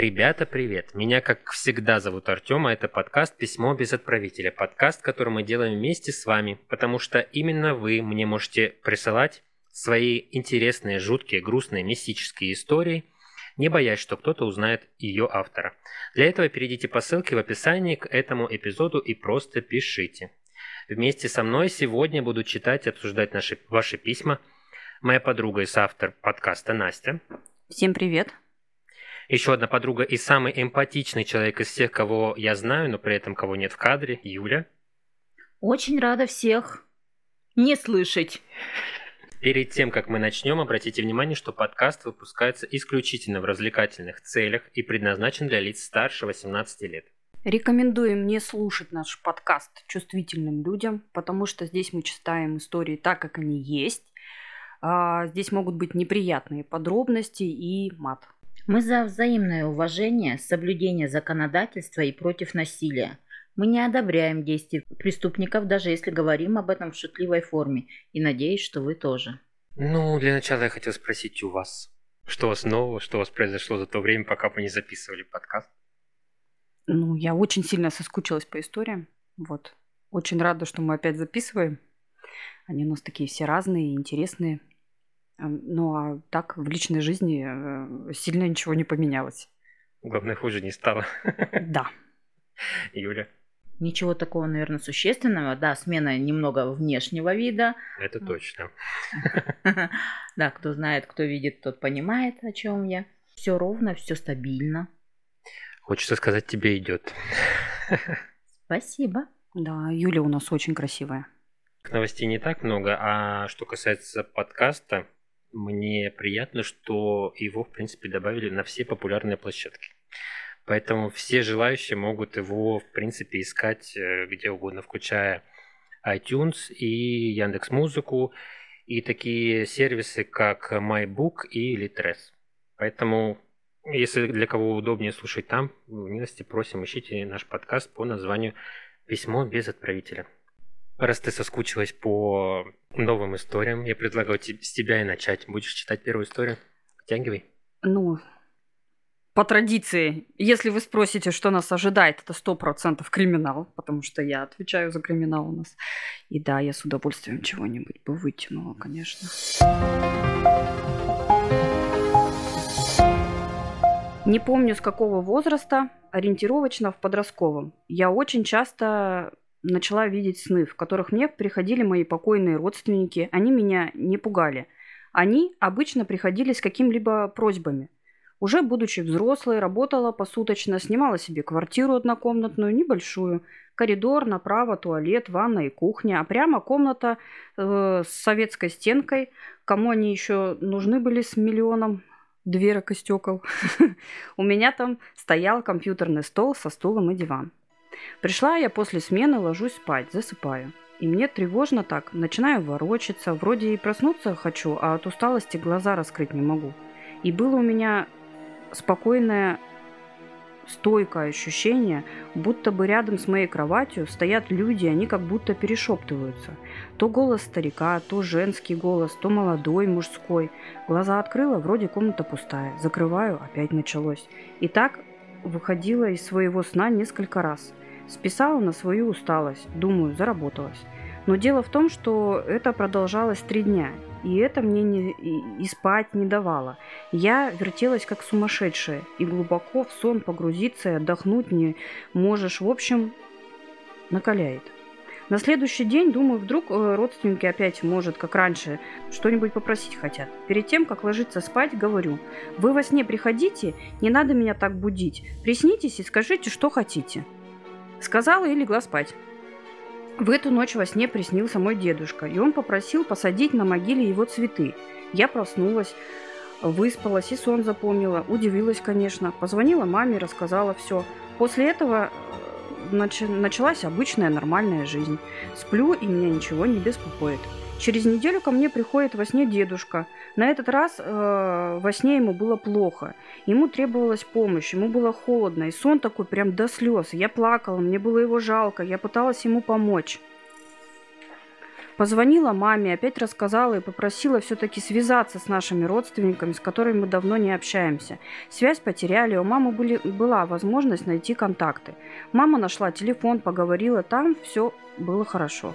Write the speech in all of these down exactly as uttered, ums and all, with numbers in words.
Ребята, привет! Меня, как всегда, зовут Артём, а это подкаст «Письмо без отправителя». Подкаст, который мы делаем вместе с вами, потому что именно вы мне можете присылать свои интересные, жуткие, грустные, мистические истории, не боясь, что кто-то узнает ее автора. Для этого перейдите по ссылке в описании к этому эпизоду и просто пишите. Вместе со мной сегодня буду читать и обсуждать наши, ваши письма моя подруга и соавтор подкаста Настя. Всем привет! Еще одна подруга и самый эмпатичный человек из всех, кого я знаю, но при этом кого нет в кадре, Юля. Очень рада всех не слышать. Перед тем, как мы начнем, обратите внимание, что подкаст выпускается исключительно в развлекательных целях и предназначен для лиц старше восемнадцати лет. Рекомендуем не слушать наш подкаст чувствительным людям, потому что здесь мы читаем истории так, как они есть. Здесь могут быть неприятные подробности и мат. Мы за взаимное уважение, соблюдение законодательства и против насилия. Мы не одобряем действий преступников, даже если говорим об этом в шутливой форме. И надеюсь, что вы тоже. Ну, для начала я хотел спросить у вас, что у вас нового, что у вас произошло за то время, пока вы не записывали подкаст? Ну, я очень сильно соскучилась по историям. Вот. Очень рада, что мы опять записываем. Они у нас такие все разные, интересные. Ну, а так в личной жизни сильно ничего не поменялось. Главное, хуже не стало. Да. Юля? Ничего такого, наверное, существенного. Да, смена немного внешнего вида. Это точно. Да, кто знает, кто видит, тот понимает, о чем я. Все ровно, все стабильно. Хочется сказать, тебе идет. Спасибо. Да, Юля у нас очень красивая. Новостей не так много, а что касается подкаста, мне приятно, что его, в принципе, добавили на все популярные площадки. Поэтому все желающие могут его, в принципе, искать где угодно, включая iTunes и Яндекс.Музыку, и такие сервисы, как MyBook и Litres. Поэтому, если для кого удобнее слушать там, милости просим, ищите наш подкаст по названию «Письмо без отправителя». Раз ты соскучилась по новым историям, я предлагаю тебе, с тебя и начать. Будешь читать первую историю? Втягивай. Ну, по традиции, если вы спросите, что нас ожидает, это сто процентов криминал, потому что я отвечаю за криминал у нас. И да, я с удовольствием чего-нибудь бы вытянула, конечно. Не помню, с какого возраста, ориентировочно в подростковом. Я очень часто... начала видеть сны, в которых мне приходили мои покойные родственники. Они меня не пугали. Они обычно приходили с какими-либо просьбами. Уже будучи взрослой, работала посуточно, снимала себе квартиру однокомнатную, небольшую. Коридор, направо туалет, ванна и кухня. А прямо комната э, с советской стенкой. Кому они еще нужны были с миллионом дверок и стекол? У меня там стоял компьютерный стол со стулом и диван. Пришла я после смены, ложусь спать, засыпаю. И мне тревожно так, начинаю ворочаться, вроде и проснуться хочу, а от усталости глаза раскрыть не могу. И было у меня спокойное, стойкое ощущение, будто бы рядом с моей кроватью стоят люди, они как будто перешептываются. То голос старика, то женский голос, то молодой, мужской. Глаза открыла, вроде комната пустая, закрываю, опять началось. И так выходила из своего сна несколько раз. Списала на свою усталость, думаю, заработалась. Но дело в том, что это продолжалось три дня, и это мне не, и, и спать не давало. Я вертелась как сумасшедшая, и глубоко в сон погрузиться и отдохнуть не можешь. В общем, накаляет. На следующий день, думаю, вдруг родственники опять, может, как раньше, что-нибудь попросить хотят. Перед тем, как ложиться спать, говорю: «Вы во сне приходите, не надо меня так будить. Приснитесь и скажите, что хотите». Сказала и легла спать. В эту ночь во сне приснился мой дедушка, и он попросил посадить на могиле его цветы. Я проснулась, выспалась и сон запомнила. Удивилась, конечно. Позвонила маме, рассказала все. После этого... началась обычная нормальная жизнь. Сплю, и меня ничего не беспокоит. Через неделю ко мне приходит во сне дедушка. На этот раз э, во сне ему было плохо. Ему требовалась помощь, ему было холодно. И сон такой прям до слез. Я плакала, мне было его жалко. Я пыталась ему помочь. Позвонила маме, опять рассказала и попросила все-таки связаться с нашими родственниками, с которыми мы давно не общаемся. Связь потеряли, у мамы были, была возможность найти контакты. Мама нашла телефон, поговорила, там все было хорошо.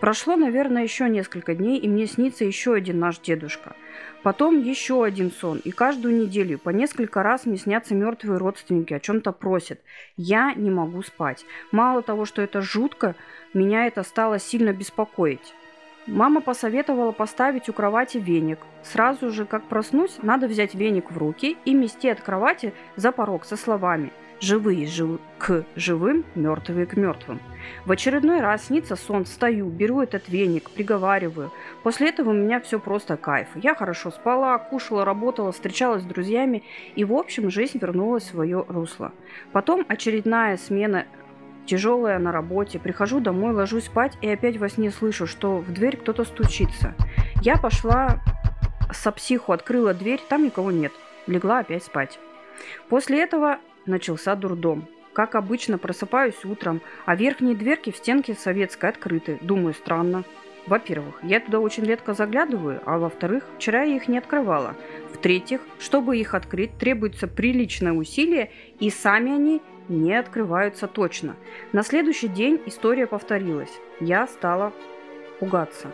Прошло, наверное, еще несколько дней, и мне снится еще один наш дедушка. Потом еще один сон, и каждую неделю по несколько раз мне снятся мертвые родственники, о чем-то просят. Я не могу спать. Мало того, что это жутко, меня это стало сильно беспокоить. Мама посоветовала поставить у кровати веник. Сразу же, как проснусь, надо взять веник в руки и мести от кровати за порог со словами: «Живые жив... к живым, мертвые к мертвым». В очередной раз снится сон, встаю, беру этот веник, приговариваю. После этого у меня все просто кайф. Я хорошо спала, кушала, работала, встречалась с друзьями. И, в общем, жизнь вернулась в свое русло. Потом очередная смена тяжелая на работе. Прихожу домой, ложусь спать и опять во сне слышу, что в дверь кто-то стучится. Я пошла со психу, открыла дверь, там никого нет. Легла опять спать. После этого... начался дурдом. Как обычно, просыпаюсь утром, а верхние дверки в стенке советской открыты. Думаю, странно. Во-первых, я туда очень редко заглядываю, а во-вторых, вчера я их не открывала. В-третьих, чтобы их открыть, требуется приличное усилие, и сами они не открываются точно. На следующий день история повторилась. Я стала пугаться.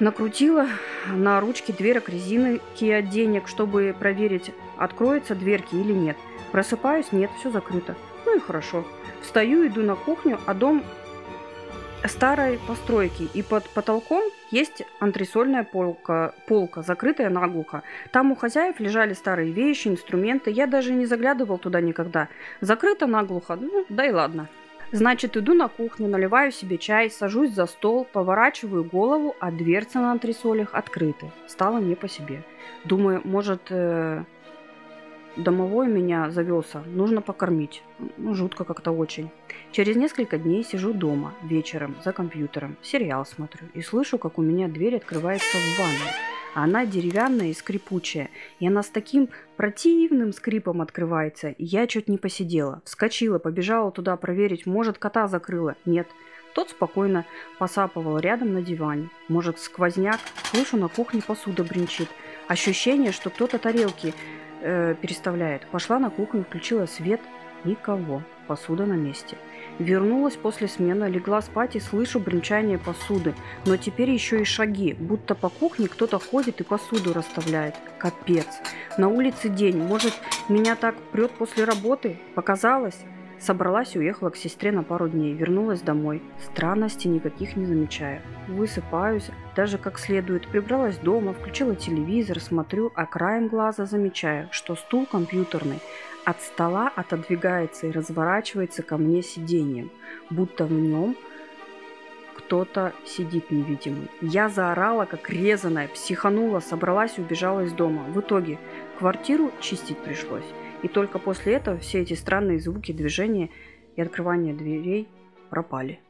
Накрутила на ручки дверок резинки от денег, чтобы проверить, откроются дверки или нет. Просыпаюсь, нет, все закрыто. Ну и хорошо. Встаю, иду на кухню, а дом старой постройки. И под потолком есть антресольная полка, полка, закрытая наглухо. Там у хозяев лежали старые вещи, инструменты. Я даже не заглядывал туда никогда. Закрыто наглухо, ну да и ладно. Значит, иду на кухню, наливаю себе чай, сажусь за стол, поворачиваю голову, а дверцы на антресолях открыты. Стало не по себе. Думаю, может... Э- Домовой меня завелся, нужно покормить. Ну, жутко как-то очень. Через несколько дней сижу дома, вечером, за компьютером, сериал смотрю и слышу, как у меня дверь открывается в ванной. Она деревянная и скрипучая, и она с таким противным скрипом открывается, и я чуть не посидела. Вскочила, побежала туда проверить, может, кота закрыла. Нет. Тот спокойно посапывал рядом на диване. Может, сквозняк? Слышу, на кухне посуда бренчит. Ощущение, что кто-то тарелки... переставляет. Пошла на кухню, включила свет. Никого. Посуда на месте. Вернулась после смены, легла спать и слышу бренчание посуды. Но теперь еще и шаги. Будто по кухне кто-то ходит и посуду расставляет. Капец. На улице день. Может, меня так прет после работы? Показалось. Собралась и уехала к сестре на пару дней. Вернулась домой. Странностей никаких не замечаю. Высыпаюсь, даже как следует. Прибралась дома, включила телевизор, смотрю, а краем глаза замечаю, что стул компьютерный от стола отодвигается и разворачивается ко мне сиденьем. Будто в нем кто-то сидит невидимый. Я заорала, как резаная, психанула, собралась и убежала из дома. В итоге квартиру чистить пришлось. И только после этого все эти странные звуки, движения и открывания дверей пропали.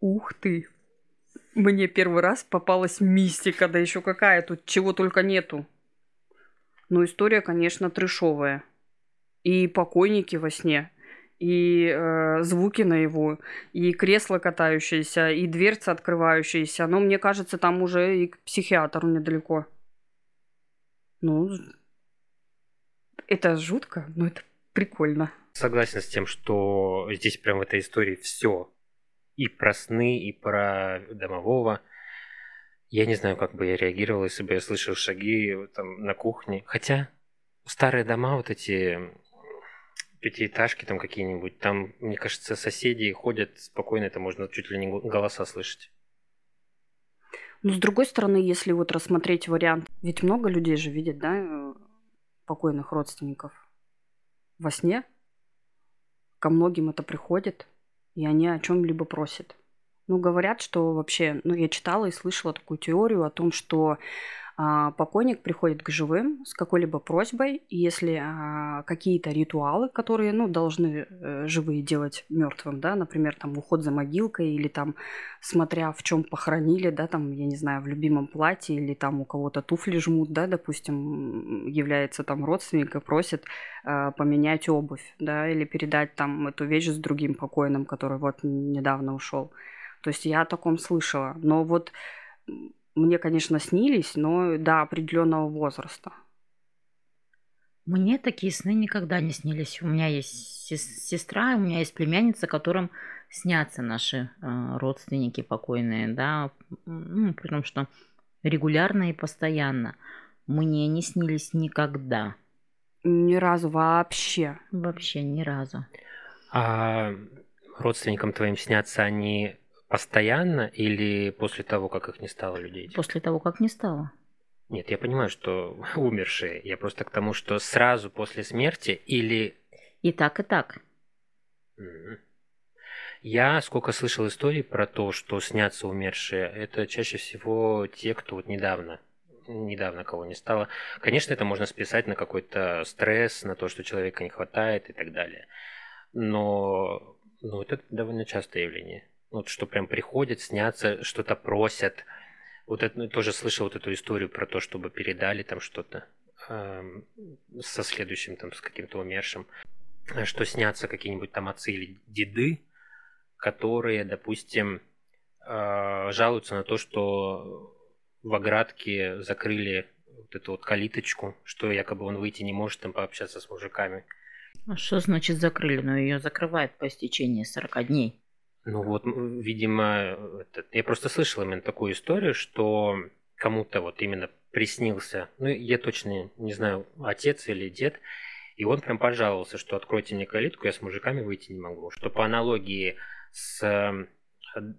Ух ты! Мне первый раз попалась мистика, да еще какая, тут чего только нету. Но история, конечно, трешовая. И покойники во сне, и э, звуки наяву, и кресло катающееся, и дверцы открывающиеся. Но мне кажется, там уже и к психиатру недалеко. Ну... Это жутко, но это прикольно. Согласен с тем, что здесь прям в этой истории все. И про сны, и про домового. Я не знаю, как бы я реагировал, если бы я слышал шаги там на кухне. Хотя старые дома, вот эти пятиэтажки там какие-нибудь, там, мне кажется, соседи ходят спокойно, это можно чуть ли не голоса слышать. Ну, с другой стороны, если вот рассмотреть вариант, ведь много людей же видят, да, покойных родственников во сне. Ко многим это приходит, и они о чем-либо просят. Ну, говорят, что вообще... Ну, я читала и слышала такую теорию о том, что покойник приходит к живым с какой-либо просьбой, если какие-то ритуалы, которые, ну, должны живые делать мертвым, да, например, там уход за могилкой или там, смотря в чем похоронили, да, там, я не знаю, в любимом платье или там у кого-то туфли жмут, да, допустим, является там родственник и просит поменять обувь, да, или передать там эту вещь с другим покойным, который вот недавно ушел. То есть я о таком слышала, но вот мне, конечно, снились, но до определенного возраста. Мне такие сны никогда не снились. У меня есть сестра, у меня есть племянница, которым снятся наши родственники покойные, да, ну, при том, что регулярно и постоянно. Мне не снились никогда. Ни разу вообще. Вообще ни разу. А родственникам твоим снятся они постоянно или после того, как их не стало людей? После того, как не стало. Нет, я понимаю, что умершие. Я просто к тому, что сразу после смерти или... И так, и так. Я сколько слышал историй про то, что снятся умершие, это чаще всего те, кто вот недавно... недавно кого не стало. Конечно, это можно списать на какой-то стресс, на то, что человека не хватает и так далее. Но, но вот это довольно частое явление. Вот что прям приходят, снятся, что-то просят. Вот это, ну, тоже слышал вот эту историю про то, чтобы передали там что-то э, со следующим, там, с каким-то умершим. Что снятся какие-нибудь там отцы или деды, которые, допустим, э, жалуются на то, что в оградке закрыли вот эту вот калиточку, что якобы он выйти не может там пообщаться с мужиками. А что значит закрыли? Ну, ее закрывают по истечении сорок дней. Ну вот, видимо, это... я просто слышал именно такую историю, что кому-то вот именно приснился, ну, я точно не знаю, отец или дед, и он прям пожаловался, что откройте мне калитку, я с мужиками выйти не могу. Что по аналогии с...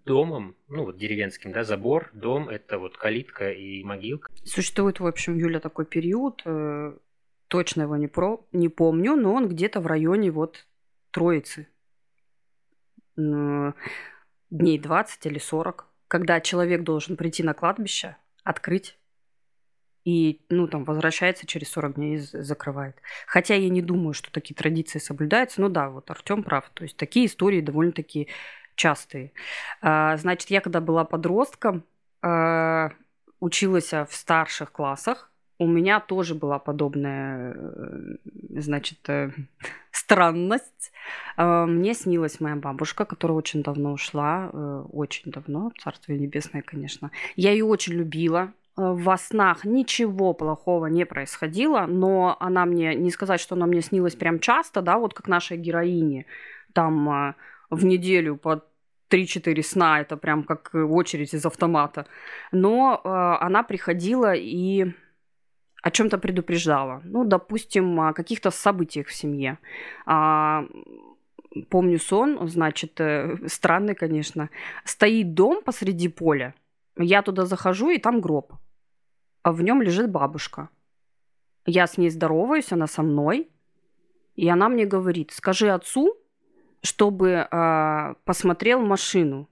домом, ну вот деревенским, да, забор, дом, это вот калитка и могилка. Существует, в общем, Юля, такой период, э, точно его не, про, не помню, но он где-то в районе вот Троицы, э, дней двадцать или сорок, когда человек должен прийти на кладбище, открыть и, ну, там, возвращается через сорок дней и закрывает. Хотя я не думаю, что такие традиции соблюдаются, но да, вот Артём прав, то есть такие истории довольно-таки частые. Значит, я когда была подростком, училась в старших классах, у меня тоже была подобная, значит, странность. Мне снилась моя бабушка, которая очень давно ушла, очень давно, царствие небесное, конечно. Я ее очень любила. Во снах ничего плохого не происходило, но она мне, не сказать, что она мне снилась прям часто, да, вот как нашей героине, там... в неделю по три-четыре сна, это прям как очередь из автомата. Но э, она приходила и о чем-то предупреждала. Ну, допустим, о каких-то событиях в семье. А, помню сон, значит, э, странный, конечно. Стоит дом посреди поля. Я туда захожу, и там гроб. А в нем лежит бабушка. Я с ней здороваюсь, она со мной. И она мне говорит, скажи отцу, чтобы э, посмотрел машину.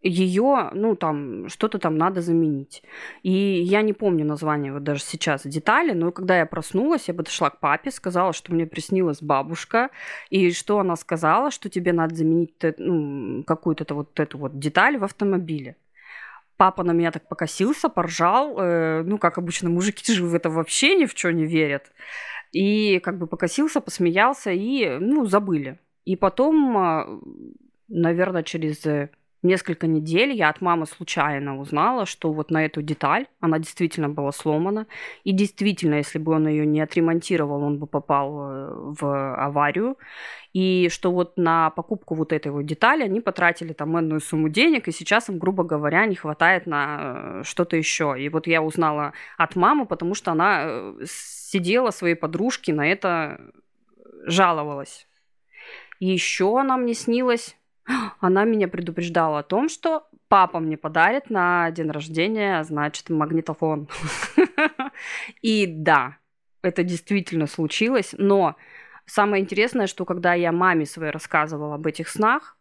Ее, ну, там, что-то там надо заменить. И я не помню название вот даже сейчас, детали, но когда я проснулась, я подошла к папе, сказала, что мне приснилась бабушка, и что она сказала, что тебе надо заменить, ну, какую-то вот эту вот деталь в автомобиле. Папа на меня так покосился, поржал. Э, ну, как обычно, мужики же в это вообще ни в что не верят. И как бы покосился, посмеялся, и, ну, забыли. И потом, наверное, через несколько недель я от мамы случайно узнала, что вот на эту деталь, она действительно была сломана. И действительно, если бы он ее не отремонтировал, он бы попал в аварию. И что вот на покупку вот этой вот детали они потратили там энную сумму денег, и сейчас им, грубо говоря, не хватает на что-то еще. И вот я узнала от мамы, потому что она сидела своей подружке, на это жаловалась. И еще она мне снилась, она меня предупреждала о том, что папа мне подарит на день рождения, значит, магнитофон. И да, это действительно случилось, но самое интересное, что когда я маме своей рассказывала об этих снах,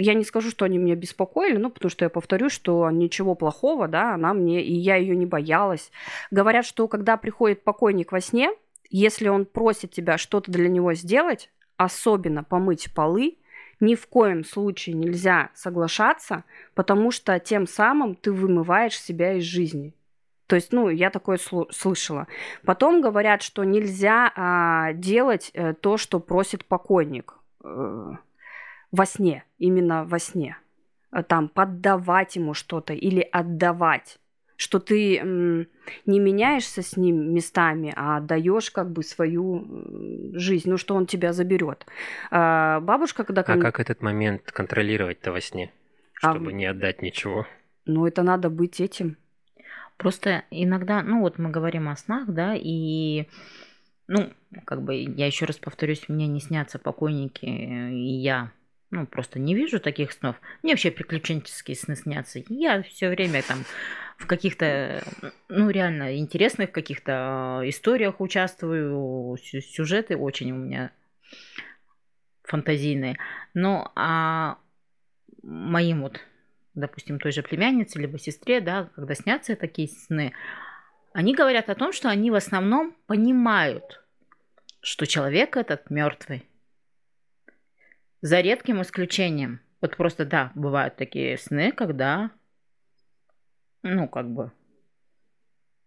я не скажу, что они меня беспокоили, ну, потому что я повторю, что ничего плохого, да, она мне, и я ее не боялась. Говорят, что когда приходит покойник во сне, если он просит тебя что-то для него сделать, особенно помыть полы, ни в коем случае нельзя соглашаться, потому что тем самым ты вымываешь себя из жизни. То есть, ну, я такое слышала. Потом говорят, что нельзя а, делать а, то, что просит покойник а, во сне, именно во сне. А, там, поддавать ему что-то или отдавать, что ты м, не меняешься с ним местами, а даешь как бы свою жизнь, ну, что он тебя заберет. А, бабушка, когда... Ко... А как этот момент контролировать-то во сне, чтобы а... не отдать ничего? Ну, это надо быть этим. Просто иногда, ну вот мы говорим о снах, да, и, ну, как бы, я еще раз повторюсь, мне не снятся покойники, и я, ну, просто не вижу таких снов. Мне вообще приключенческие сны снятся. Я все время там в каких-то, ну, реально интересных каких-то историях участвую, сюжеты очень у меня фантазийные. Но а моим вот... допустим, той же племяннице, либо сестре, да, когда снятся такие сны, они говорят о том, что они в основном понимают, что человек этот мертвый. За редким исключением. Вот просто, да, бывают такие сны, когда, ну, как бы,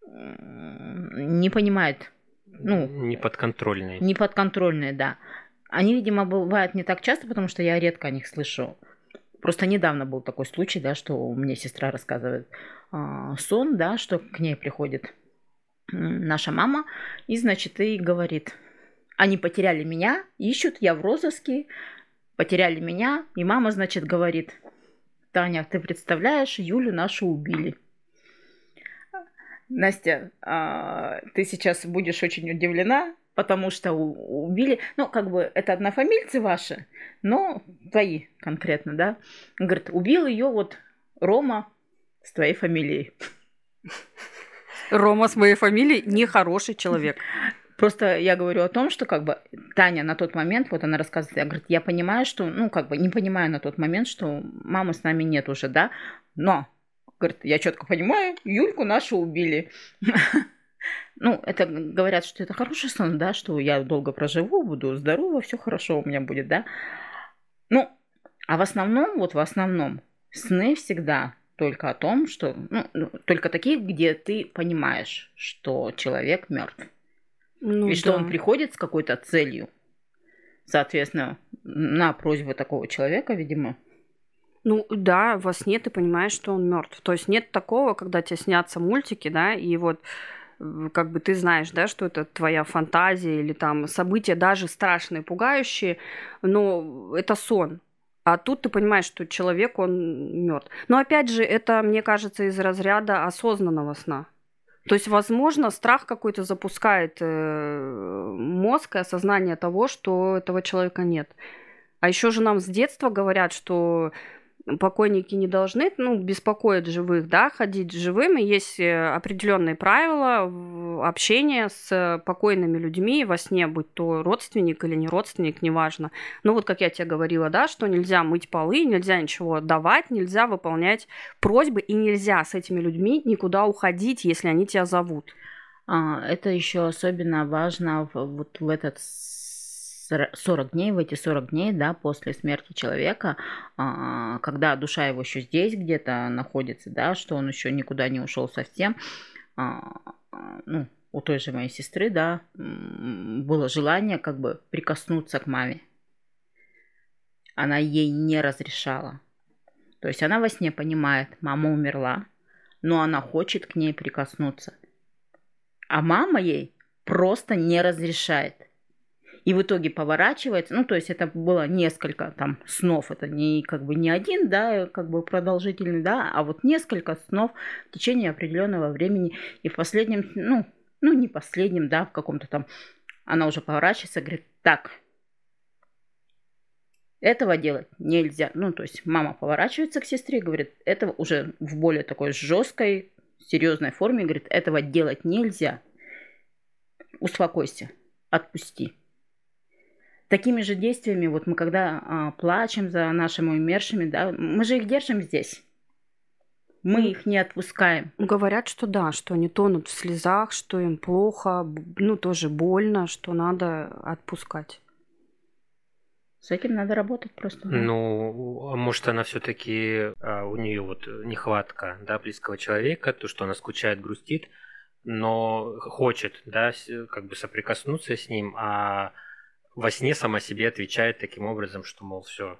не понимают. Ну, неподконтрольные. Неподконтрольные, да. Они, видимо, бывают не так часто, потому что я редко о них слышу. Просто недавно был такой случай, да, что мне сестра рассказывает э, сон, да, что к ней приходит наша мама, и, значит, и говорит, они потеряли меня, ищут, я в розыске, потеряли меня, и мама, значит, говорит, Таня, ты представляешь, Юлю нашу убили. Настя, э, ты сейчас будешь очень удивлена, потому что убили... Ну, как бы, это однофамильцы ваши, но твои конкретно, да? Говорит, убил ее вот Рома с твоей фамилией. Рома с моей фамилией нехороший человек. Просто я говорю о том, что, как бы, Таня на тот момент, вот она рассказывает, я, говорит, я понимаю, что... Ну, как бы, не понимаю на тот момент, что мамы с нами нет уже, да? Но, говорит, я четко понимаю, Юльку нашу убили. Ну, это говорят, что это хороший сон, да, что я долго проживу, буду здорова, все хорошо у меня будет, да. Ну, а в основном, вот в основном, сны всегда только о том, что, ну, только такие, где ты понимаешь, что человек мертв. Ну, и да. Что он приходит с какой-то целью, соответственно, на просьбу такого человека, видимо. Ну да, во сне ты понимаешь, что он мертв. То есть нет такого, когда тебе снятся мультики, да, и вот... как бы ты знаешь, да, что это твоя фантазия или там события даже страшные, пугающие, но это сон. А тут ты понимаешь, что человек, он мертв. Но опять же, это, мне кажется, из разряда осознанного сна. То есть, возможно, страх какой-то запускает мозг и осознание того, что этого человека нет. А еще же нам с детства говорят, что... покойники не должны, ну, беспокоить живых, да, ходить живыми. Есть определенные правила общения с покойными людьми во сне, будь то родственник или не родственник, неважно. Ну, вот как я тебе говорила, да, что нельзя мыть полы, нельзя ничего давать, нельзя выполнять просьбы и нельзя с этими людьми никуда уходить, если они тебя зовут. Это еще особенно важно вот в этот сорок дней, в эти сорок дней, да, после смерти человека, когда душа его еще здесь где-то находится, да, что он еще никуда не ушел совсем. Ну, у той же моей сестры, да, было желание как бы прикоснуться к маме. Она ей не разрешала. То есть она во сне понимает, мама умерла, но она хочет к ней прикоснуться. А мама ей просто не разрешает. И в итоге поворачивается, ну, то есть это было несколько там снов, это не как бы не один, да, как бы продолжительный, да, а вот несколько снов в течение определенного времени. И в последнем, ну, ну не последнем, да, в каком-то там, она уже поворачивается, говорит, так, этого делать нельзя. Ну, то есть мама поворачивается к сестре, говорит, этого уже в более такой жесткой, серьезной форме, говорит, этого делать нельзя. Успокойся, отпусти. Такими же действиями, вот мы когда а, плачем за нашими умершими, да, мы же их держим здесь. Мы их не отпускаем. Говорят, что да, что они тонут в слезах, что им плохо, ну, тоже больно, что надо отпускать. С этим надо работать просто. Да? Ну, а может, она все-таки, а, у нее вот нехватка, да, близкого человека, то, что она скучает, грустит, но хочет, да, как бы соприкоснуться с ним, а во сне сама себе отвечает таким образом, что, мол, все.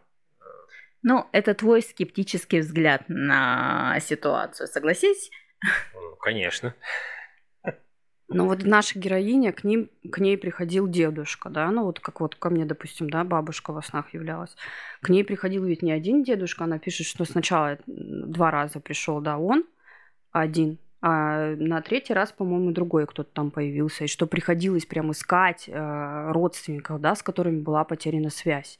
Ну, это твой скептический взгляд на ситуацию, согласись? Ну, конечно. Ну, вот наша героиня, к ним, к ней приходил дедушка, да, ну, вот как вот ко мне, допустим, да, бабушка во снах являлась. К ней приходил ведь не один дедушка, она пишет, что сначала два раза пришел, да, он один, а на третий раз, по-моему, другой кто-то там появился, и что приходилось прям искать э, родственников, да, с которыми была потеряна связь.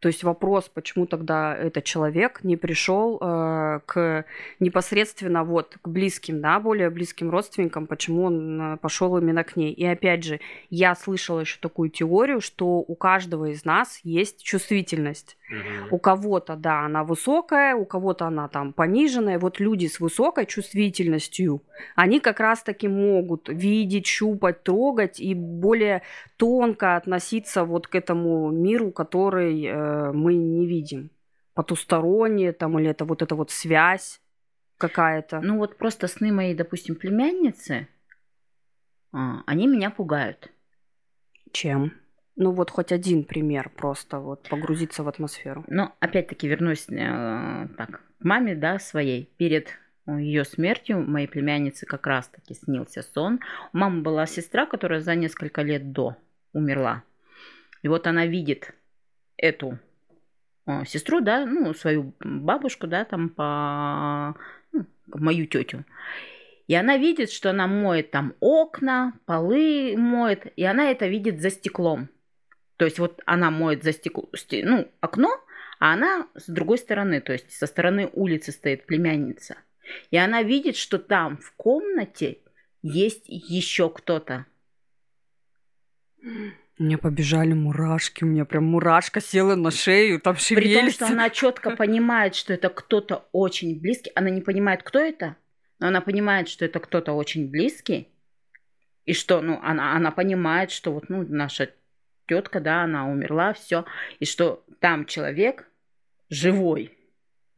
То есть вопрос, почему тогда этот человек не пришел э, к непосредственно вот к близким, да, более близким родственникам, почему он пошел именно к ней. И опять же, я слышала еще такую теорию, что у каждого из нас есть чувствительность. Mm-hmm. У кого-то, да, она высокая, у кого-то она там пониженная. Вот люди с высокой чувствительностью, они как раз-таки могут видеть, щупать, трогать и более тонко относиться вот к этому миру, который э, мы не видим. Потустороннее там, или это вот эта вот связь какая-то. Ну вот просто сны моей, допустим, племянницы, они меня пугают. Чем? Ну вот хоть один пример просто, вот погрузиться в атмосферу. Но опять-таки вернусь э, так, к маме, да, своей. Перед ее смертью моей племяннице как раз-таки снился сон. У мамы была сестра, которая за несколько лет до умерла. И вот она видит эту э, сестру, да, ну свою бабушку, да, там по... Ну, мою тетю. И она видит, что она моет там окна, полы моет, и она это видит за стеклом. То есть вот она моет за стекло, ну, окно, а она с другой стороны, то есть со стороны улицы стоит племянница. И она видит, что там в комнате есть еще кто-то. У меня побежали мурашки, у меня прям мурашка села на шею, там шевелится. При том, что она четко понимает, что это кто-то очень близкий. Она не понимает, кто это, но она понимает, что это кто-то очень близкий. И что, ну, она, она понимает, что вот, ну, наша... тетка, да, она умерла, все, и что там человек живой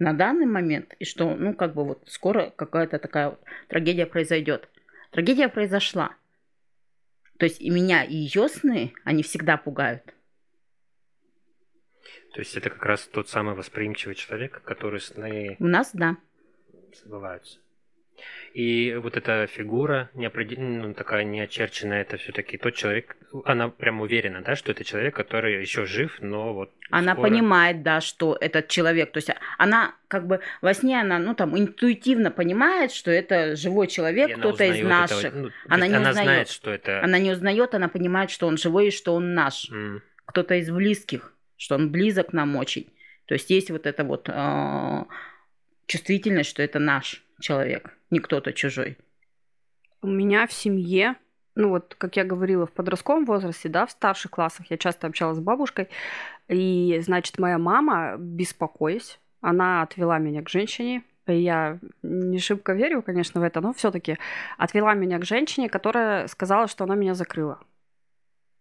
на данный момент, и что, ну, как бы вот скоро какая-то такая вот трагедия произойдет. Трагедия произошла. То есть и меня, и ее сны, они всегда пугают. То есть это как раз тот самый восприимчивый человек, который сны... У нас, да. Сбываются. И вот эта фигура неопределенная, ну, такая неочерченная, это все-таки тот человек, она прям уверена, да, что это человек, который еще жив, но вот она скоро... понимает, да, что этот человек, то есть она как бы во сне она, ну там интуитивно понимает, что это живой человек, и кто-то из наших, этого... ну, она не она узнает, знает, что это, она не узнает, она понимает, что он живой и что он наш, mm. кто-то из близких, что он близок нам очень, то есть есть вот эта вот э- чувствительность, что это наш человек, не кто-то чужой. У меня в семье, ну вот, как я говорила, в подростковом возрасте, да, в старших классах я часто общалась с бабушкой, и, значит, моя мама, беспокоясь, она отвела меня к женщине, я не шибко верю, конечно, в это, но все-таки отвела меня к женщине, которая сказала, что она меня закрыла.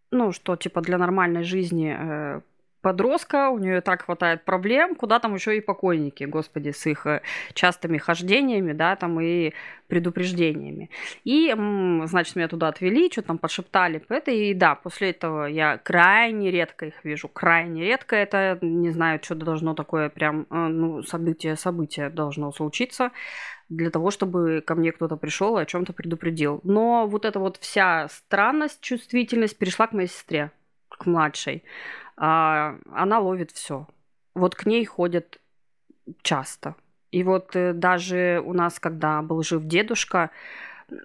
Ну, что, типа, для нормальной жизни... Э- подростка, у нее так хватает проблем, куда там еще и покойники, господи, с их частыми хождениями, да, там и предупреждениями. И, значит, меня туда отвели, что-то там подшептали, это, и да, после этого я крайне редко их вижу, крайне редко, это, не знаю, что-то должно такое прям, ну, событие, событие должно случиться, для того, чтобы ко мне кто-то пришел и о чем-то предупредил. Но вот эта вот вся странность, чувствительность перешла к моей сестре, к младшей. Она ловит все. Вот к ней ходят часто. И вот даже у нас, когда был жив дедушка,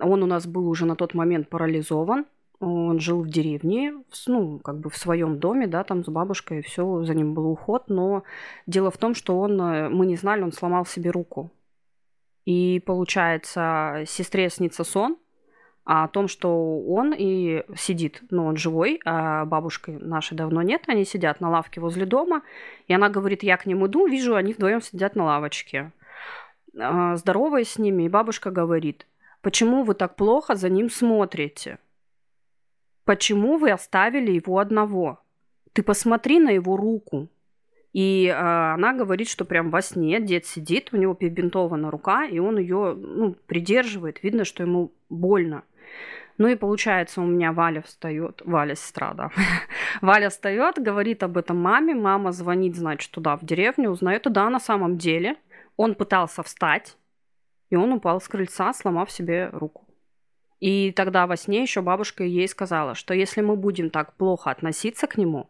он у нас был уже на тот момент парализован. Он жил в деревне, ну, как бы в своем доме, да, там с бабушкой, все, за ним был уход. Но дело в том, что он, мы не знали, он сломал себе руку. И получается, сестре снится сон, о том, что он и сидит, но ну, он живой, а бабушки нашей давно нет, они сидят на лавке возле дома, и она говорит, я к ним иду, вижу, они вдвоем сидят на лавочке. Здороваясь с ними, и бабушка говорит, почему вы так плохо за ним смотрите? Почему вы оставили его одного? Ты посмотри на его руку. И э, она говорит, что прям во сне дед сидит, у него перебинтована рука, и он ее ну, придерживает. Видно, что ему больно. Ну и получается, у меня Валя встает, Валя сестра, да. Валя встает, говорит об этом маме, мама звонит, значит, туда, в деревню, узнает, да, на самом деле он пытался встать, и он упал с крыльца, сломав себе руку. И тогда во сне еще бабушка ей сказала, что если мы будем так плохо относиться к нему,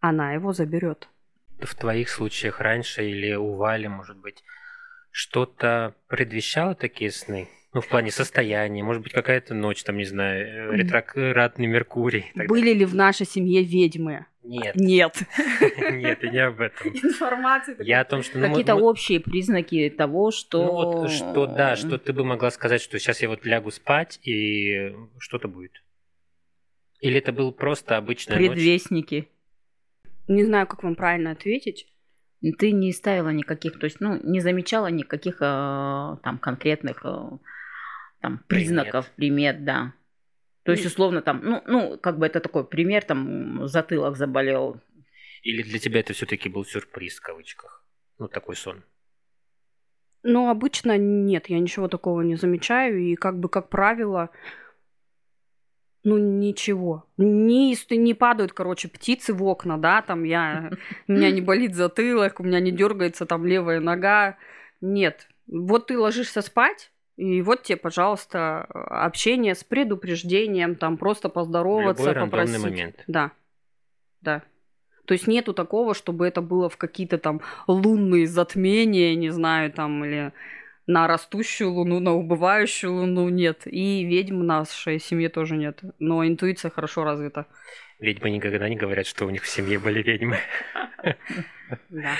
она его заберет. В твоих случаях раньше или у Вали, может быть, что-то предвещало такие сны? Ну, в плане состояния, может быть, какая-то ночь, там, не знаю, ретроградный Меркурий. Были ли в нашей семье ведьмы? Нет. Нет. Нет, я не об этом. Информация. Я о том, что... Какие-то общие признаки того, что... что, да, что ты бы могла сказать, что сейчас я вот лягу спать, и что-то будет. Или это был просто обычная ночь? Предвестники. Не знаю, как вам правильно ответить. Ты не ставила никаких, то есть, ну, не замечала никаких там конкретных... Там, признаков, примет. примет, да. То есть, условно, там, ну, ну, как бы это такой пример, там, затылок заболел. Или для тебя это все-таки был сюрприз, в кавычках? Ну, такой сон. Ну, обычно нет, я ничего такого не замечаю. И как бы, как правило, ну, ничего. Не, не падают, короче, птицы в окна, да, там я... У меня не болит затылок, у меня не дергается там левая нога. Нет. Вот ты ложишься спать... И вот тебе, пожалуйста, общение с предупреждением, там просто поздороваться, любой попросить. Любой рандомный момент. Да, да. То есть нету такого, чтобы это было в какие-то там лунные затмения, не знаю, там, или на растущую луну, на убывающую луну, нет. И ведьм в нашей семье тоже нет. Но интуиция хорошо развита. Ведьмы никогда не говорят, что у них в семье были ведьмы. Да,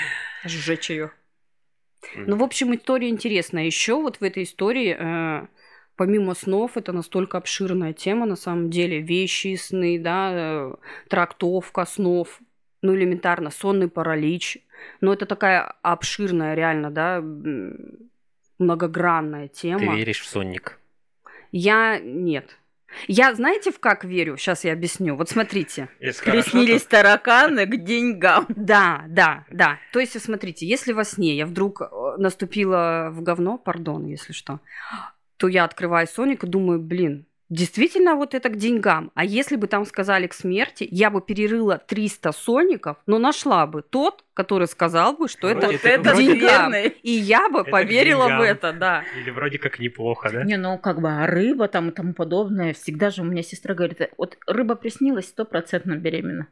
сжечь ее. Ну, в общем, история интересная. Еще вот в этой истории, э, помимо снов, это настолько обширная тема, на самом деле. Вещи и сны, да, э, трактовка снов, ну, элементарно, сонный паралич. Но это такая обширная, реально, да, многогранная тема. Ты веришь в сонник? Я... Нет. Я, знаете, в как верю? Сейчас я объясню. Вот смотрите. Приснились тараканы к деньгам. Да, да, да. То есть, смотрите, если во сне я вдруг наступила в говно, пардон, если что, то я открываю соник и думаю, блин, действительно вот это к деньгам. А если бы там сказали к смерти, я бы перерыла триста соников, но нашла бы тот, который сказал бы, что вроде это к деньгам. И я бы это поверила в это, да. Или вроде как неплохо, да? Не, ну как бы, а рыба там и тому подобное. Всегда же у меня сестра говорит, вот рыба приснилась, стопроцентно беременна.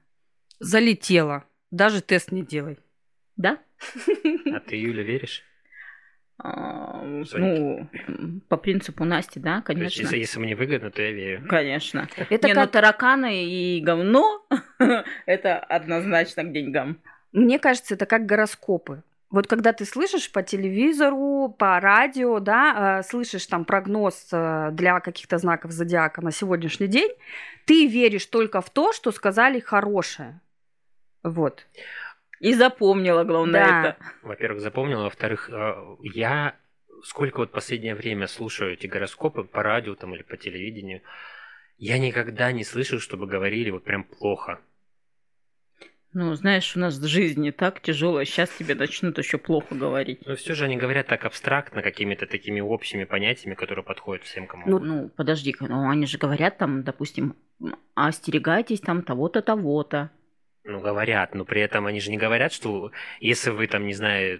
Залетела. Даже тест не делай. Да? А ты, Юля, веришь? Ну, по принципу Насти, да, конечно. Если, если мне выгодно, то я верю. Конечно. Это не, как... ну, тараканы и говно, это однозначно к деньгам. Мне кажется, это как гороскопы. Вот когда ты слышишь по телевизору, по радио, да, слышишь там прогноз для каких-то знаков зодиака на сегодняшний день, ты веришь только в то, что сказали хорошее. Вот. И запомнила, главное, да. это. Во-первых, запомнила. Во-вторых, я сколько вот последнее время слушаю эти гороскопы по радио там или по телевидению, я никогда не слышал, чтобы говорили вот прям плохо. Ну, знаешь, у нас жизнь не так тяжелая. Сейчас тебе начнут еще плохо говорить. Но все же они говорят так абстрактно, какими-то такими общими понятиями, которые подходят всем кому. Ну, ну подожди-ка, ну, они же говорят там, допустим, остерегайтесь там того-то, того-то. Ну, говорят, но при этом они же не говорят, что если вы там, не знаю,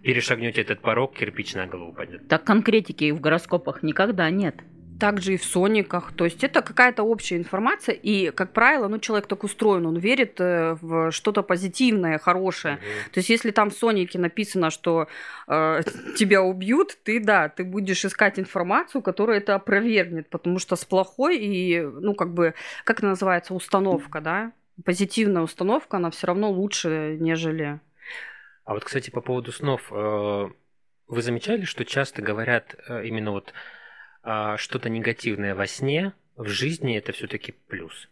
перешагнете этот порог, кирпич на голову упадет. Так конкретики в гороскопах никогда нет. Так же и в сониках. То есть это какая-то общая информация, и, как правило, ну, человек так устроен, он верит в что-то позитивное, хорошее. Mm-hmm. То есть если там в сонике написано, что э, тебя убьют, ты, да, ты будешь искать информацию, которая это опровергнет, потому что с плохой и, ну, как бы, как это называется, установка, mm-hmm. да? Позитивная установка, она все равно лучше, нежели... А вот, кстати, по поводу снов. Вы замечали, что часто говорят именно вот что-то негативное во сне, в жизни это все-таки плюс.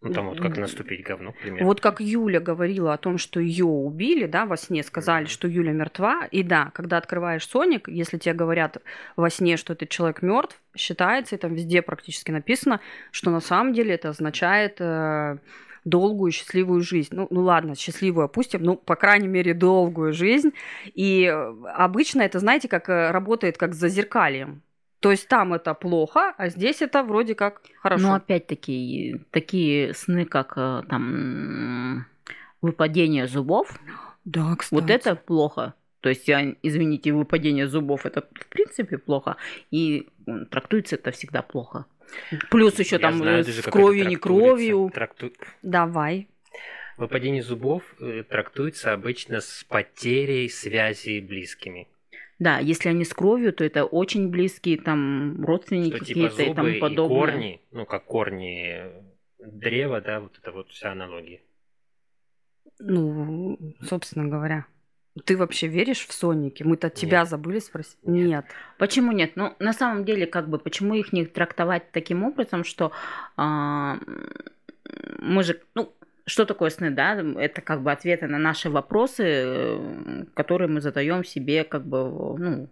Ну, там вот как наступить говно, к примеру. Вот как Юля говорила о том, что ее убили, да, во сне сказали, mm-hmm. что Юля мертва. И да, когда открываешь Соник, если тебе говорят во сне, что этот человек мертв, считается, и там везде практически написано, что на самом деле это означает э, долгую счастливую жизнь. Ну, ну ладно, счастливую опустим, ну, по крайней мере, долгую жизнь. И обычно это, знаете, как работает как с зазеркальем. То есть там это плохо, а здесь это вроде как хорошо. Но опять-таки такие сны, как там выпадение зубов, да, кстати. Вот это плохо. То есть, извините, выпадение зубов это в принципе плохо, и трактуется это всегда плохо. Плюс еще там знаю, с кровью, не кровью. Тракту... Давай. Выпадение зубов трактуется обычно с потерей связи близкими. Да, если они с кровью, то это очень близкие там родственники, что, типа, какие-то и тому подобное. И корни, ну как корни древа, да, вот это вот вся аналогия. Ну, собственно говоря. Ты вообще веришь в сонники? Мы-то нет. тебя забыли спросить. Нет. нет. Почему нет? Ну, на самом деле, как бы, почему их не трактовать таким образом, что а, мы же, ну, что такое сны, да? Это как бы ответы на наши вопросы, которые мы задаем себе как бы, ну,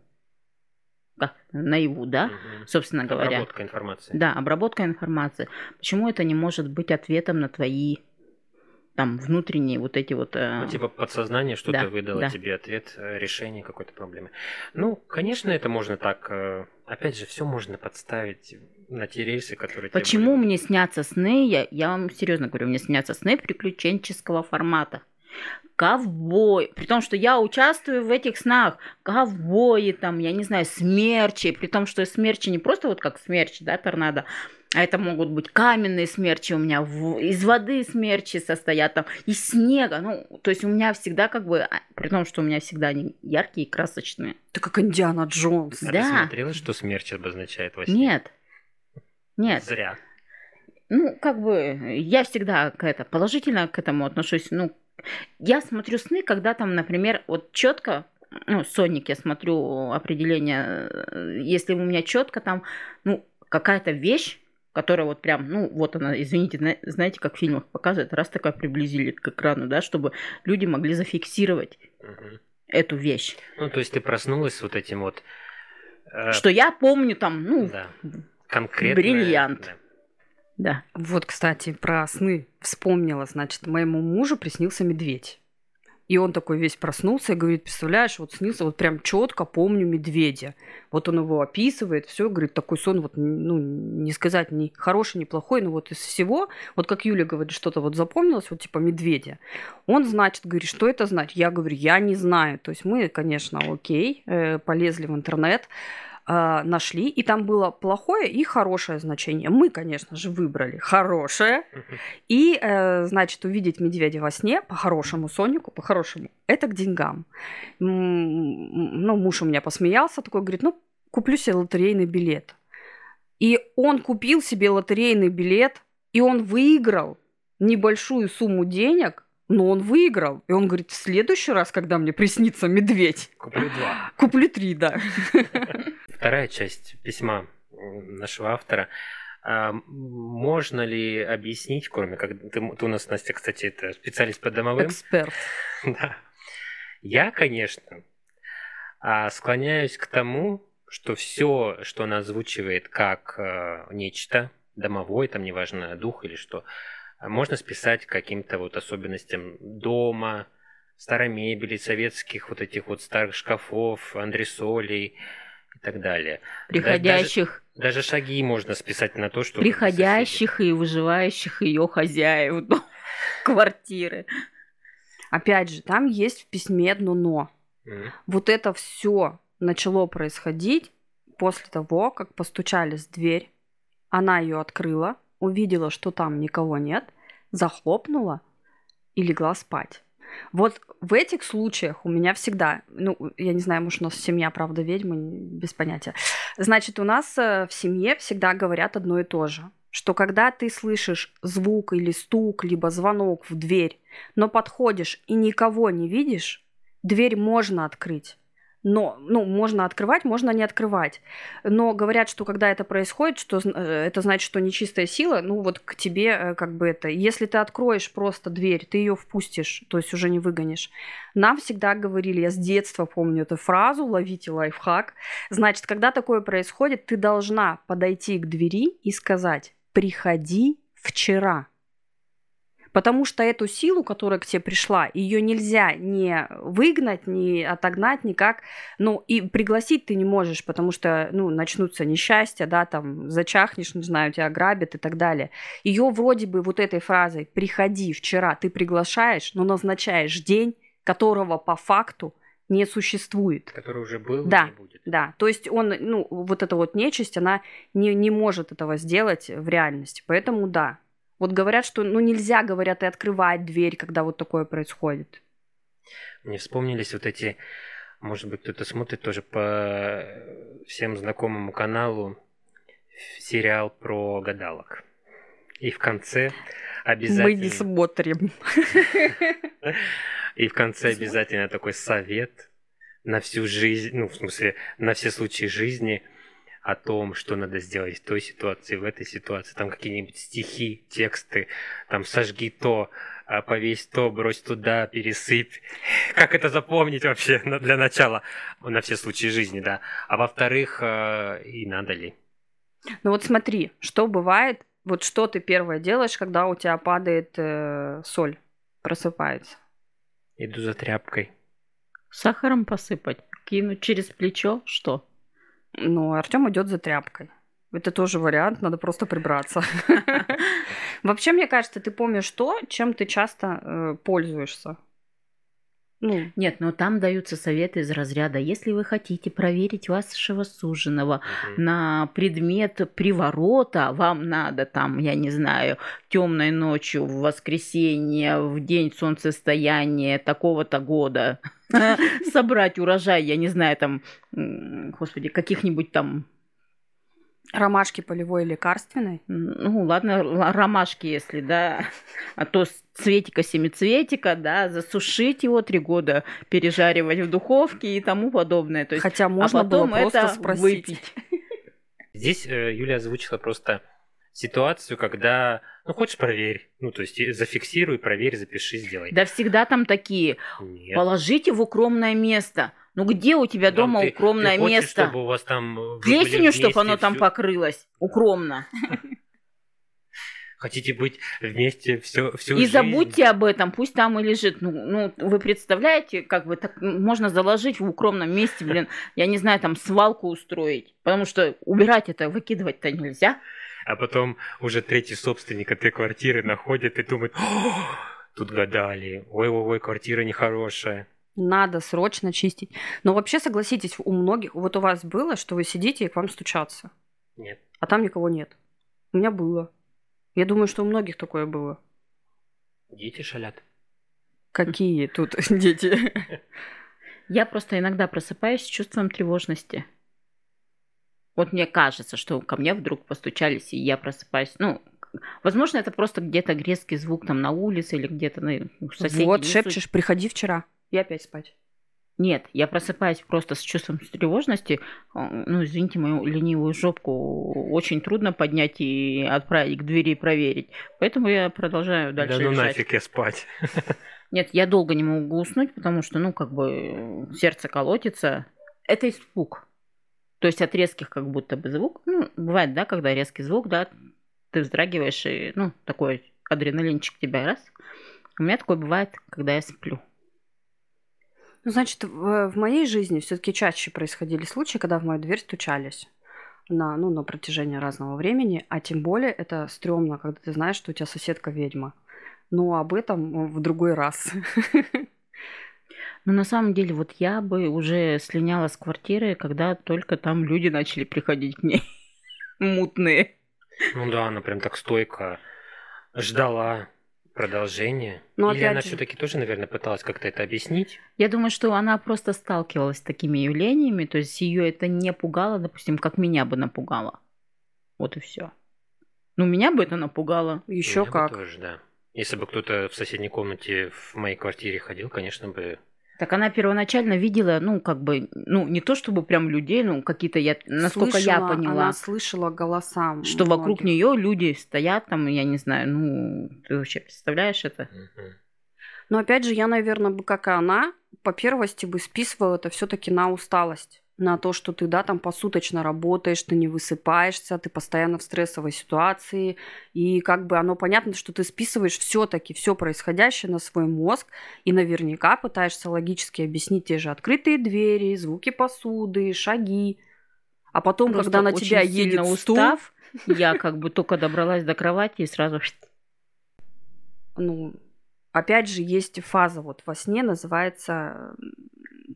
как наяву, да, угу. собственно обработка говоря. Обработка информации. Да, обработка информации. Почему это не может быть ответом на твои там внутренние вот эти вот... Ну, типа подсознание что-то да, выдало да. тебе ответ, решение какой-то проблемы. Ну, конечно, это можно так... Опять же, все можно подставить на те рельсы, которые... Почему мне снятся сны, я, я вам серьезно говорю, мне снятся сны приключенческого формата. Ковбой. При том, что я участвую в этих снах. Ковбои, там, я не знаю, смерчи. При том, что смерчи не просто вот как смерч, да, торнадо. А это могут быть каменные смерчи у меня, из воды смерчи состоят, там, из снега. Ну, то есть у меня всегда как бы, при том, что у меня всегда они яркие и красочные. Ты как Индиана Джонс. А да. Ты смотрела, что смерч обозначает во сне? Нет. Нет. Зря. Ну, как бы, я всегда к это, положительно к этому отношусь. Ну, я смотрю сны, когда там, например, вот четко, ну, сонник я смотрю определение, если у меня четко там, ну, какая-то вещь, которая вот прям, ну, вот она, извините, знаете, как в фильмах показывают, раз такая приблизили к экрану, да, чтобы люди могли зафиксировать угу. эту вещь. Ну, то есть ты проснулась с вот этим вот... Э... Что я помню там, ну, да. Конкретное... бриллиант. Да. Да. Вот, кстати, про сны вспомнила, значит, моему мужу приснился медведь. И он такой весь проснулся и говорит, представляешь, вот снился, вот прям четко помню медведя. Вот он его описывает, все, говорит, такой сон, вот, ну, не сказать ни хороший, ни плохой, но вот из всего, вот как Юля говорит, что-то вот запомнилось, вот типа медведя. Он, значит, говорит, что это значит? Я говорю, я не знаю. То есть мы, конечно, окей, полезли в интернет, нашли, и там было плохое и хорошее значение. Мы, конечно же, выбрали хорошее. И, значит, увидеть медведя во сне по хорошему соннику, по хорошему, это к деньгам. Ну, муж у меня посмеялся, такой говорит, ну, куплю себе лотерейный билет. И он купил себе лотерейный билет, и он выиграл небольшую сумму денег, но он выиграл. И он говорит, в следующий раз, когда мне приснится медведь... Куплю два. Куплю три, да. Вторая часть письма нашего автора. Можно ли объяснить, кроме как... Ты, ты у нас, Настя, кстати, это специалист по домовым. Эксперт. Да. Я, конечно, склоняюсь к тому, что все, что она озвучивает как нечто домовое, там неважно, дух или что... Можно списать каким-то вот особенностям дома, старой мебели, советских вот этих вот старых шкафов, андресолей и так далее. Приходящих. Даже, даже шаги можно списать на то, что... Приходящих и выживающих ее хозяев квартиры. Опять же, там есть в письме одно «но». Mm-hmm. Вот это все начало происходить после того, как постучались в дверь, она ее открыла, увидела, что там никого нет, захлопнула и легла спать. Вот в этих случаях у меня всегда, ну, я не знаю, может, у нас семья, правда, ведьмы, без понятия. Значит, у нас в семье всегда говорят одно и то же, что когда ты слышишь звук или стук, либо звонок в дверь, но подходишь и никого не видишь, дверь можно открыть. Но, ну, можно открывать, можно не открывать. Но говорят, что когда это происходит, что это значит, что нечистая сила, ну, вот к тебе как бы это... Если ты откроешь просто дверь, ты ее впустишь, то есть уже не выгонишь. Нам всегда говорили, я с детства помню эту фразу, ловите лайфхак. Значит, когда такое происходит, ты должна подойти к двери и сказать, приходи вчера. Потому что эту силу, которая к тебе пришла, ее нельзя ни выгнать, ни отогнать никак. Ну, и пригласить ты не можешь, потому что, ну, начнутся несчастья, да, там, зачахнешь, не знаю, тебя ограбят и так далее. Ее вроде бы вот этой фразой «приходи вчера» ты приглашаешь, но назначаешь день, которого по факту не существует. Который уже был, да, и не будет. Да, то есть он, ну, вот эта вот нечисть, она не, не может этого сделать в реальности, поэтому да. Вот говорят, что ну, нельзя, говорят, и открывать дверь, когда вот такое происходит. Мне вспомнились вот эти, может быть, кто-то смотрит тоже по всем знакомому каналу сериал про гадалок. И в конце обязательно... Мы не смотрим. И в конце обязательно такой совет на всю жизнь, ну, в смысле, на все случаи жизни... о том, что надо сделать в той ситуации, в этой ситуации, там какие-нибудь стихи, тексты, там сожги то, повесь то, брось туда, пересыпь. Как это запомнить вообще для начала? На все случаи жизни, да. А во-вторых, и надо ли? Ну вот смотри, что бывает, вот что ты первое делаешь, когда у тебя падает э, соль, просыпается? Иду за тряпкой. Сахаром посыпать, кинуть через плечо, что? Ну, Артём идет за тряпкой. Это тоже вариант, надо просто прибраться. Вообще, мне кажется, ты помнишь то, чем ты часто пользуешься. Ну. Нет, но там даются советы из разряда. Если вы хотите проверить вашего суженого mm-hmm. на предмет приворота, вам надо там, я не знаю, темной ночью, в воскресенье, в день солнцестояния такого-то года собрать урожай, я не знаю, там, господи, каких-нибудь там... Ромашки полевой и лекарственной? Ну, ладно, ромашки, если, да, а то цветика-семицветика, да, засушить его три года, пережаривать в духовке и тому подобное. То есть, хотя можно а было просто спросить. Выпить. Здесь Юля озвучила просто ситуацию, когда, ну, хочешь, проверь. Ну, то есть, зафиксируй, проверь, запиши, сделай. Да всегда там такие. Нет. Положите в укромное место. Ну, где у тебя дома там укромное ты, ты хочешь, место? Чтобы у вас там... Плесенью, чтобы оно там всю... покрылось. Укромно. Хотите быть вместе всю, всю и жизнь? И забудьте об этом, пусть там и лежит. Ну, ну, вы представляете, как бы так можно заложить в укромном месте, блин, я не знаю, там свалку устроить. Потому что убирать это, выкидывать-то нельзя. А потом уже третий собственник этой квартиры находит и думает, тут гадали, ой-ой-ой, квартира нехорошая. Надо срочно чистить. Но вообще, согласитесь, у многих... Вот у вас было, что вы сидите и к вам стучатся? Нет. А там никого нет. У меня было. Я думаю, что у многих такое было. Дети шалят. Какие тут дети? Я просто иногда просыпаюсь с чувством тревожности. Вот мне кажется, что ко мне вдруг постучались, и я просыпаюсь. Ну, возможно, это просто где-то резкий звук там на улице или где-то на соседей. Вот шепчешь, приходи вчера. Я опять спать. Нет, я просыпаюсь просто с чувством тревожности. Ну, извините, мою ленивую жопку очень трудно поднять и отправить к двери и проверить. Поэтому я продолжаю дальше лежать. Да ну нафиг я спать. Нет, я долго не могу уснуть, потому что, ну, как бы сердце колотится. Это испуг. То есть от резких как будто бы звук. Ну, бывает, да, когда резкий звук, да, ты вздрагиваешь, и, ну, такой адреналинчик тебя раз. У меня такое бывает, когда я сплю. Ну, значит, в, в моей жизни все-таки чаще происходили случаи, когда в мою дверь стучались на, ну, на протяжении разного времени, а тем более это стрёмно, когда ты знаешь, что у тебя соседка ведьма. Но об этом в другой раз. Ну, на самом деле, вот я бы уже слиняла с квартиры, когда только там люди начали приходить к ней мутные. Ну да, она прям так стойко ждала. Продолжение. Но или она же... все-таки тоже, наверное, пыталась как-то это объяснить? Я думаю, что она просто сталкивалась с такими явлениями, то есть ее это не пугало, допустим, как меня бы напугало. Вот и все. Ну, меня бы это напугало. Еще как. Тоже, да. Если бы кто-то в соседней комнате в моей квартире ходил, конечно бы Так она первоначально видела, ну, как бы, ну, не то чтобы прям людей, ну, какие-то, я, насколько слышала, я поняла. Она слышала голоса что многих. Вокруг нее люди стоят там, я не знаю, ну, ты вообще представляешь это? Mm-hmm. Но опять же, я, наверное, бы, как и она, по первости бы списывала это все-таки на усталость. На то, что ты, да, там посуточно работаешь, ты не высыпаешься, ты постоянно в стрессовой ситуации. И как бы оно понятно, что ты списываешь все-таки все происходящее на свой мозг и наверняка пытаешься логически объяснить те же открытые двери, звуки посуды, шаги. А потом, просто когда на тебя едет стул... Устав, я как бы только добралась до кровати и сразу... Ну, опять же, есть фаза вот во сне, называется...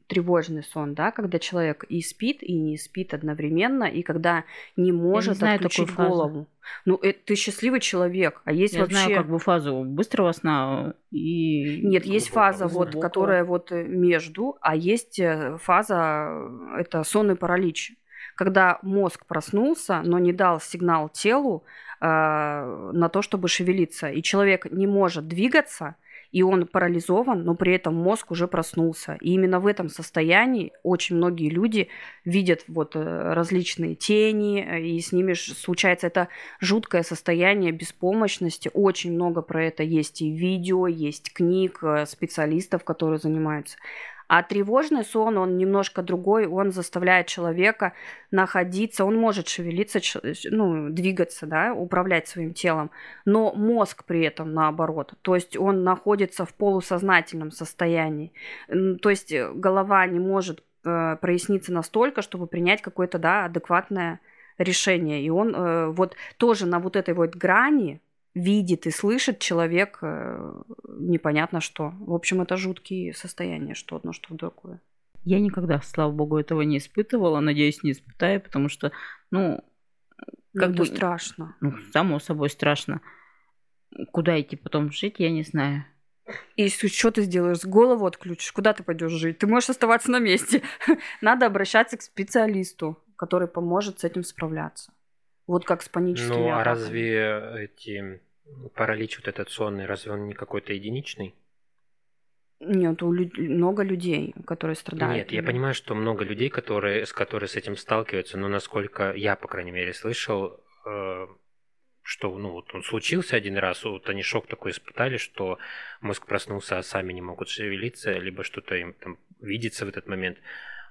тревожный сон, да, когда человек и спит, и не спит одновременно, и когда не может не знаю, отключить голову. Ну, это, ты счастливый человек, а есть я вообще... Я знаю как бы фазу быстрого сна и... Нет, глубоко, есть фаза, глубоко. Вот, которая вот между, а есть фаза, это сонный паралич, когда мозг проснулся, но не дал сигнал телу э, на то, чтобы шевелиться, и человек не может двигаться, и он парализован, но при этом мозг уже проснулся. И именно в этом состоянии очень многие люди видят вот различные тени, и с ними случается это жуткое состояние беспомощности. Очень много про это есть и видео, есть книг, специалистов, которые занимаются. А тревожный сон, он немножко другой, он заставляет человека находиться, он может шевелиться, ну, двигаться, да, управлять своим телом, но мозг при этом наоборот, то есть он находится в полусознательном состоянии, то есть голова не может э, проясниться настолько, чтобы принять какое-то, да, адекватное решение, и он э, вот тоже на вот этой вот грани видит и слышит человек непонятно что. В общем, это жуткие состояния, что одно, что другое. Я никогда, слава богу, этого не испытывала, надеюсь, не испытаю, потому что, ну, как бы... страшно. Ну, само собой страшно. Куда идти потом жить, я не знаю. И что ты сделаешь? Голову отключишь? Куда ты пойдешь жить? Ты можешь оставаться на месте. Надо обращаться к специалисту, который поможет с этим справляться. Вот как с паническими атаками. Ну, а разве эти... паралич вот этот сонный, разве он не какой-то единичный? Нет, у люд... много людей, которые страдают. Нет, я понимаю, что много людей, которые, с которые с этим сталкиваются, но насколько я, по крайней мере, слышал, э, что ну, вот он случился один раз, вот они шок такой испытали, что мозг проснулся, а сами не могут шевелиться, либо что-то им там видится в этот момент.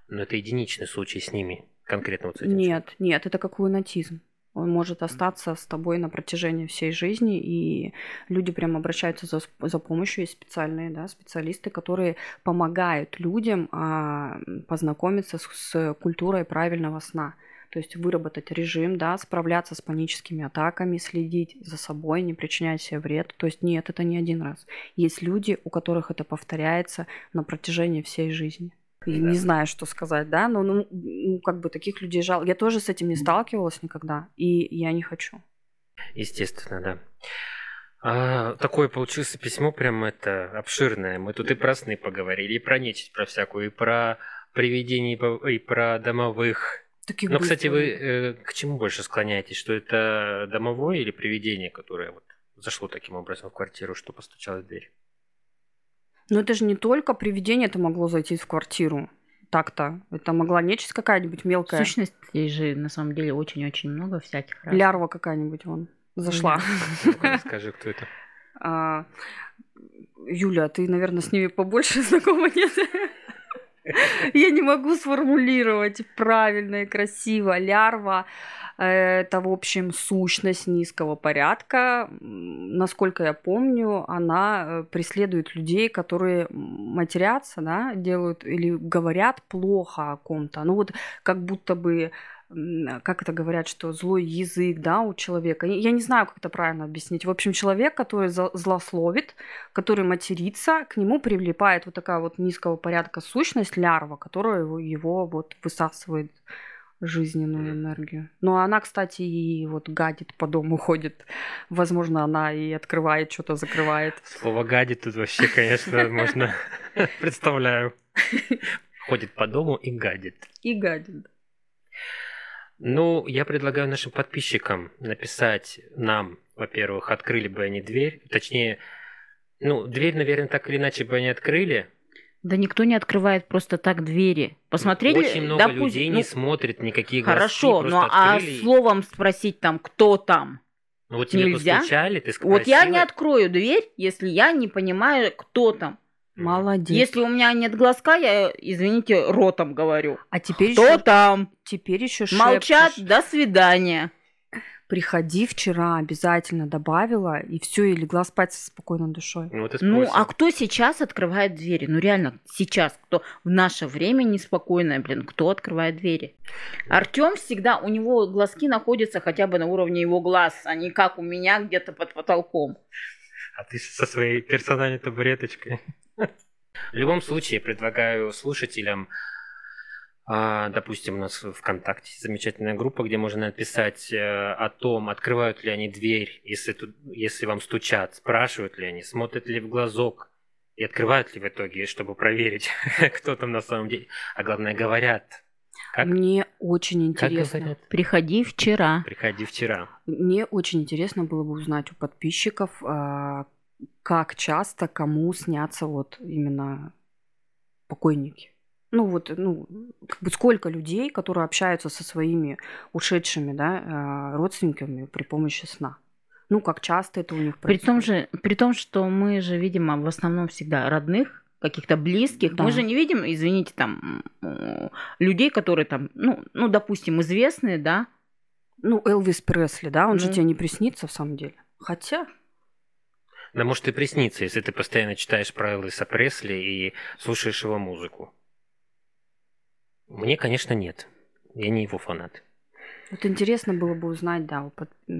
Но это единичный случай с ними, конкретно вот с этим. Нет, человеком. Нет, это как лунатизм. Он может остаться с тобой на протяжении всей жизни, и люди прям обращаются за, за помощью, есть специальные, да, специалисты, которые помогают людям а, познакомиться с, с культурой правильного сна, то есть выработать режим, да, справляться с паническими атаками, следить за собой, не причинять себе вред, то есть нет, это не один раз. Есть люди, у которых это повторяется на протяжении всей жизни. И да. Не знаю, что сказать, да, но ну, ну, как бы таких людей жалко. Я тоже с этим не сталкивалась никогда, и я не хочу. Естественно, да. А, такое получилось письмо прям это обширное. Мы тут и про сны поговорили, и про нечисть, про всякую, и про привидений, и про домовых. Такие но, быстрые. Кстати, вы э, к чему больше склоняетесь? Что это домовое или привидение, которое вот зашло таким образом в квартиру, что постучалось в дверь? Но это же не только привидение, это могло зайти в квартиру. Так-то. Это могла нечисть какая-нибудь мелкая. Сущностей же на самом деле очень-очень много всяких. Раз. Лярва какая-нибудь вон зашла. Скажи, кто это? Юля, ты, наверное, с ними побольше знакома, нет? Я не могу сформулировать правильно и красиво. Лярва – это, в общем, сущность низкого порядка. Насколько я помню, она преследует людей, которые матерятся, да, делают или говорят плохо о ком-то. Ну вот как будто бы, как это говорят, что злой язык, да, у человека. Я не знаю, как это правильно объяснить. В общем, человек, который злословит, который матерится, к нему прилипает вот такая вот низкого порядка сущность, лярва, которая его, его вот высасывает жизненную энергию. Но она, кстати, и вот гадит, по дому ходит. Возможно, она и открывает, что-то закрывает. Слово «гадит» тут вообще, конечно, можно... Представляю. Ходит по дому и гадит. И гадит. Ну, я предлагаю нашим подписчикам написать нам, во-первых, открыли бы они дверь, точнее, ну, дверь, наверное, так или иначе бы они открыли, Да никто не открывает просто так двери. Посмотрели? Очень много допустим, людей не ну, смотрят никакие гостей. Хорошо, но а открыли. Словом спросить там, кто там? Ну, вот тебе нельзя? Постучали, ты спросила. Вот я не открою дверь, если я не понимаю, кто там. Молодец. Если у меня нет глазка, я, извините, ротом говорю. А теперь кто еще... там? Теперь еще шепчешь. Молчат, до свидания. Приходи вчера, обязательно добавила, и все, и легла спать со спокойной душой. Ну, ну, а кто сейчас открывает двери? Ну, реально, сейчас, кто в наше время неспокойное, блин, кто открывает двери? Артём всегда, у него глазки находятся хотя бы на уровне его глаз, а не как у меня где-то под потолком. А ты со своей персональной табуреточкой. В любом случае, предлагаю слушателям, а, допустим, у нас ВКонтакте замечательная группа, где можно написать э, о том, открывают ли они дверь, если, тут, если вам стучат, спрашивают ли они, смотрят ли в глазок и открывают ли в итоге, чтобы проверить, кто там на самом деле. А главное, говорят. Как? Мне очень интересно. Приходи вчера. Приходи вчера. Мне очень интересно было бы узнать у подписчиков, э, как часто кому снятся вот именно покойники. Ну вот, ну, как бы сколько людей, которые общаются со своими ушедшими, да, родственниками при помощи сна. Ну, как часто это у них происходит. При том же, при том, что мы же видим в основном всегда родных, каких-то близких. Да. Мы же не видим, извините, там, людей, которые там, ну, ну допустим, известные, да. Ну, Элвис Пресли, да, он ну. же тебе не приснится в самом деле. Хотя... Да, может, и приснится, если ты постоянно читаешь про Элвиса Пресли и слушаешь его музыку. Мне, конечно, нет. Я не его фанат. Вот интересно было бы узнать, да, у, под... у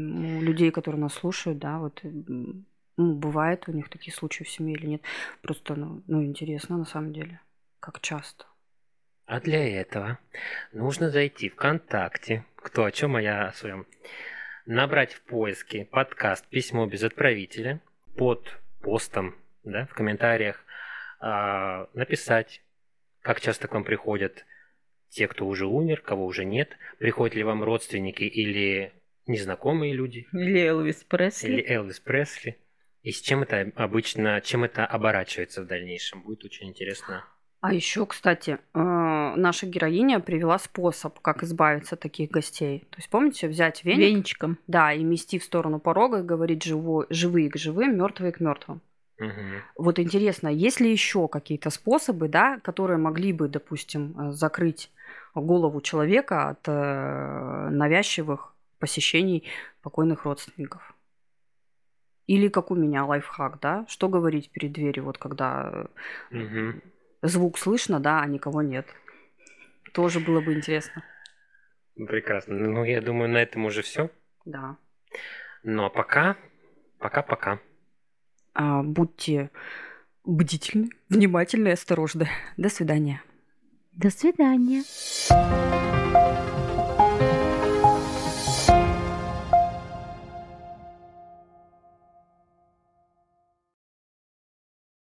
людей, которые нас слушают, да, вот, ну, бывают у них такие случаи в семье или нет. Просто, ну, ну, интересно, на самом деле, как часто. А для этого нужно зайти ВКонтакте, кто о чем, а я о своем, набрать в поиске подкаст «Письмо без отправителя», под постом, да, в комментариях э, написать, как часто к вам приходят те, кто уже умер, кого уже нет. Приходят ли вам родственники или незнакомые люди? Или Элвис Пресли. Или Элвис Пресли. И с чем это обычно, чем это оборачивается в дальнейшем? Будет очень интересно. А еще, кстати, наша героиня привела способ, как избавиться от таких гостей. То есть, помните, взять веник, веничком, да, и мести в сторону порога, и говорить живо, живые к живым, мертвые к мертвым. Угу. Вот интересно, есть ли еще какие-то способы, да, которые могли бы, допустим, закрыть голову человека от навязчивых посещений покойных родственников? Или как у меня лайфхак, да? Что говорить перед дверью, вот когда угу. звук слышно, да, а никого нет? Тоже было бы интересно. Прекрасно. Ну, я думаю, на этом уже все. Да. Ну, а пока, пока-пока. Будьте бдительны, внимательны и осторожны. До свидания. До свидания.